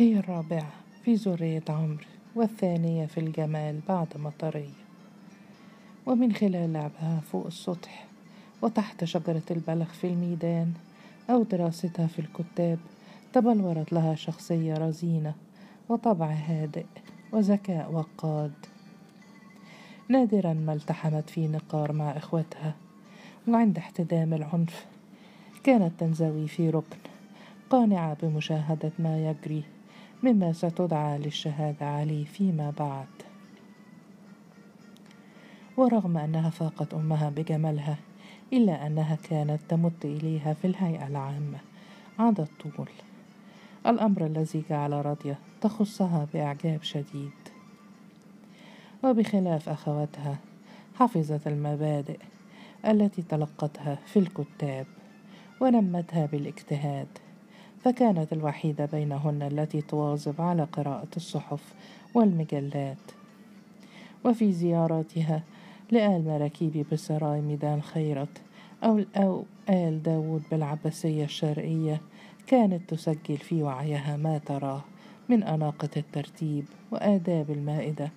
هي الرابعة في ذرية عمرو والثانية في الجمال بعد مطرية، ومن خلال لعبها فوق السطح وتحت شجرة البلخ في الميدان أو دراستها في الكتاب تبلورت لها شخصية رزينة وطبع هادئ وذكاء وقاد. نادرا ما التحمت في نقار مع إخوتها، وعند احتدام العنف كانت تنزوي في ركن قانعة بمشاهدة ما يجري مما ستدعى للشهادة عليه فيما بعد. ورغم أنها فاقت أمها بجمالها إلا أنها كانت تمت إليها في الهيئة العامة عاد الطول، الأمر الذي جعل راضية تخصها بإعجاب شديد. وبخلاف أخواتها حفظت المبادئ التي تلقتها في الكتاب ونمتها بالاجتهاد، فكانت الوحيدة بينهن التي تواظب على قراءة الصحف والمجلات. وفي زياراتها لآل مراكيبي بسراي ميدان خيرت أو آل داود بالعباسية الشرقية كانت تسجل في وعيها ما تراه من أناقة الترتيب وآداب المائدة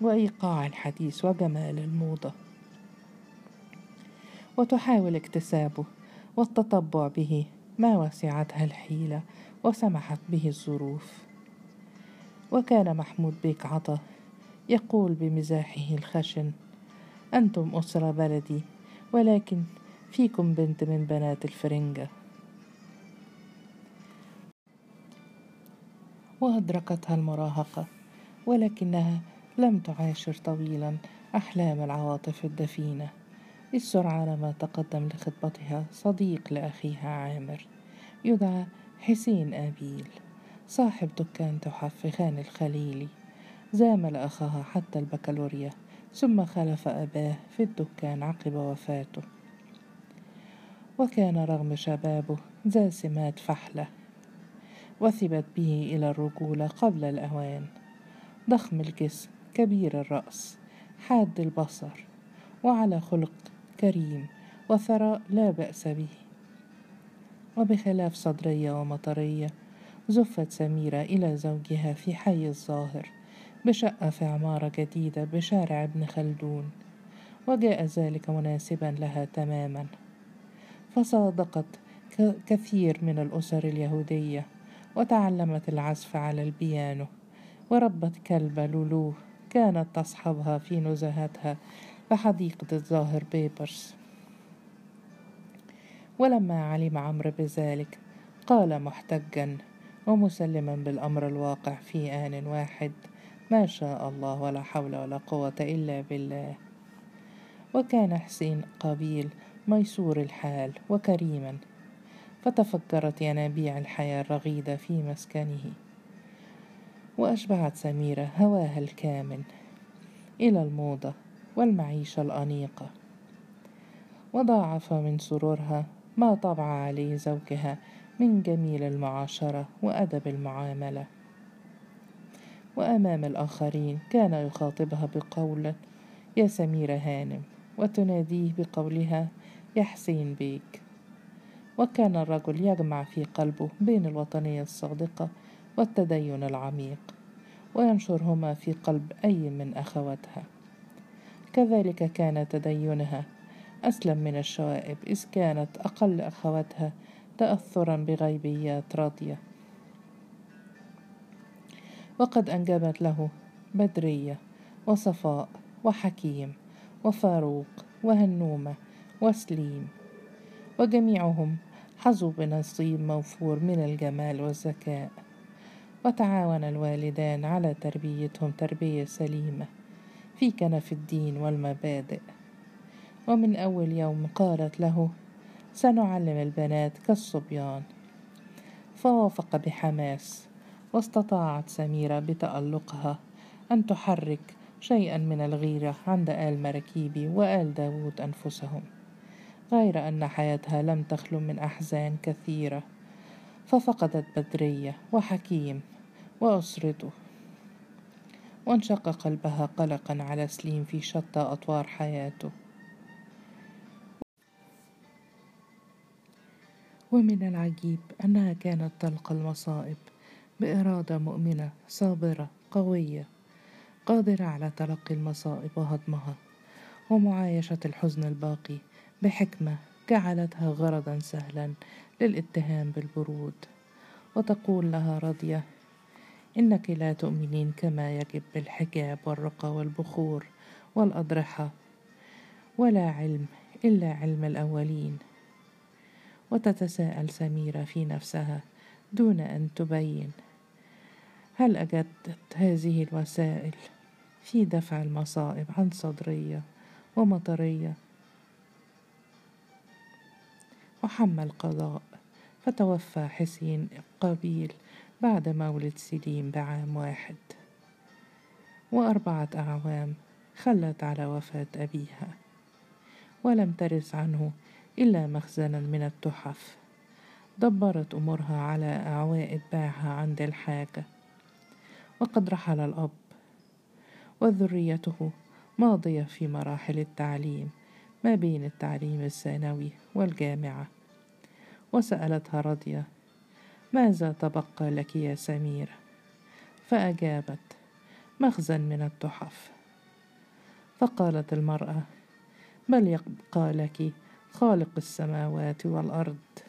وإيقاع الحديث وجمال الموضة، وتحاول اكتسابه والتطبع به ما وسعتها الحيلة وسمحت به الظروف. وكان محمود بيك عطا يقول بمزاحه الخشن: أنتم أسرة بلدي، ولكن فيكم بنت من بنات الفرنجة. وأدركتها المراهقة، ولكنها لم تعاشر طويلا أحلام العواطف الدفينة السرعة، لما تقدم لخطبتها صديق لأخيها عامر يدعى حسين أبيل صاحب دكان تحف في خان الخليلي. زامل أخاها حتى البكالوريا ثم خلف أباه في الدكان عقب وفاته، وكان رغم شبابه ذا سمات فحلة وثبت به إلى الرجولة قبل الأوان. ضخم الجسم، كبير الرأس، حاد البصر، وعلى خلق كريم وثراء لا بأس به. وبخلاف صدرية ومطرية، زفت سميرة إلى زوجها في حي الظاهر بشقة في عمارة جديدة بشارع ابن خلدون، وجاء ذلك مناسبا لها تماما، فصادقت كثير من الأسر اليهودية وتعلمت العزف على البيانو، وربت كلبة لولو كانت تصحبها في نزهتها بحديقة الظاهر بيبرس. ولما علم عمرو بذلك قال محتجا ومسلما بالأمر الواقع في آن واحد: ما شاء الله، ولا حول ولا قوة إلا بالله. وكان حسين قبيل ميسور الحال وكريما، فتفجرت ينابيع الحياة الرغيدة في مسكنه، وأشبعت سميرة هواها الكامن إلى الموضة والمعيشة الأنيقة. وضاعف من سرورها ما طبع عليه زوجها من جميل المعاشرة وأدب المعاملة، وأمام الآخرين كان يخاطبها بقول: يا سميرة هانم، وتناديه بقولها: يا حسين بيك. وكان الرجل يجمع في قلبه بين الوطنية الصادقة والتدين العميق، وينشرهما في قلب أي من أخواتها. كذلك كان تدينها أسلم من الشوائب، إذ كانت أقل أخواتها تأثرا بغيبيات راضية، وقد أنجبت له بدرية وصفاء وحكيم وفاروق وهنومة وسليم، وجميعهم حظوا بنصيب موفور من الجمال والذكاء. وتعاون الوالدان على تربيتهم تربية سليمة في كنف الدين والمبادئ، ومن أول يوم قالت له: سنعلم البنات كالصبيان. فوافق بحماس، واستطاعت سميرة بتألقها أن تحرك شيئا من الغيرة عند آل مراكيبي وآل داود أنفسهم، غير أن حياتها لم تخلو من أحزان كثيرة، ففقدت بدرية وحكيم وأسرته، وانشق قلبها قلقا على سليم في شتى أطوار حياته. ومن العجيب أنها كانت تلقى المصائب بإرادة مؤمنة صابرة قوية قادرة على تلقي المصائب وهضمها ومعايشة الحزن الباقي بحكمة جعلتها غرضا سهلا للاتهام بالبرود. وتقول لها راضية: إنك لا تؤمنين كما يجب بالحجاب والرقى والبخور والأضرحة، ولا علم إلا علم الأولين. وتتساءل سميرة في نفسها دون أن تبين: هل أجدت هذه الوسائل في دفع المصائب عن صدرية ومطرية؟ وحم القضاء، فتوفى حسين قابيل بعد مولد سليم ب1 عام، و4 أعوام خلت على وفاة أبيها، ولم ترث عنه إلا مخزنا من التحف. دبرت أمورها على عوائد باعها عند الحاجة، وقد رحل الأب، وذريته ماضية في مراحل التعليم ما بين التعليم الثانوي والجامعة. وسألتها راضية: ماذا تبقى لك يا سميرة؟ فأجابت: مخزن من التحف. فقالت المرأة: بل يبقى لك خالق السماوات والأرض.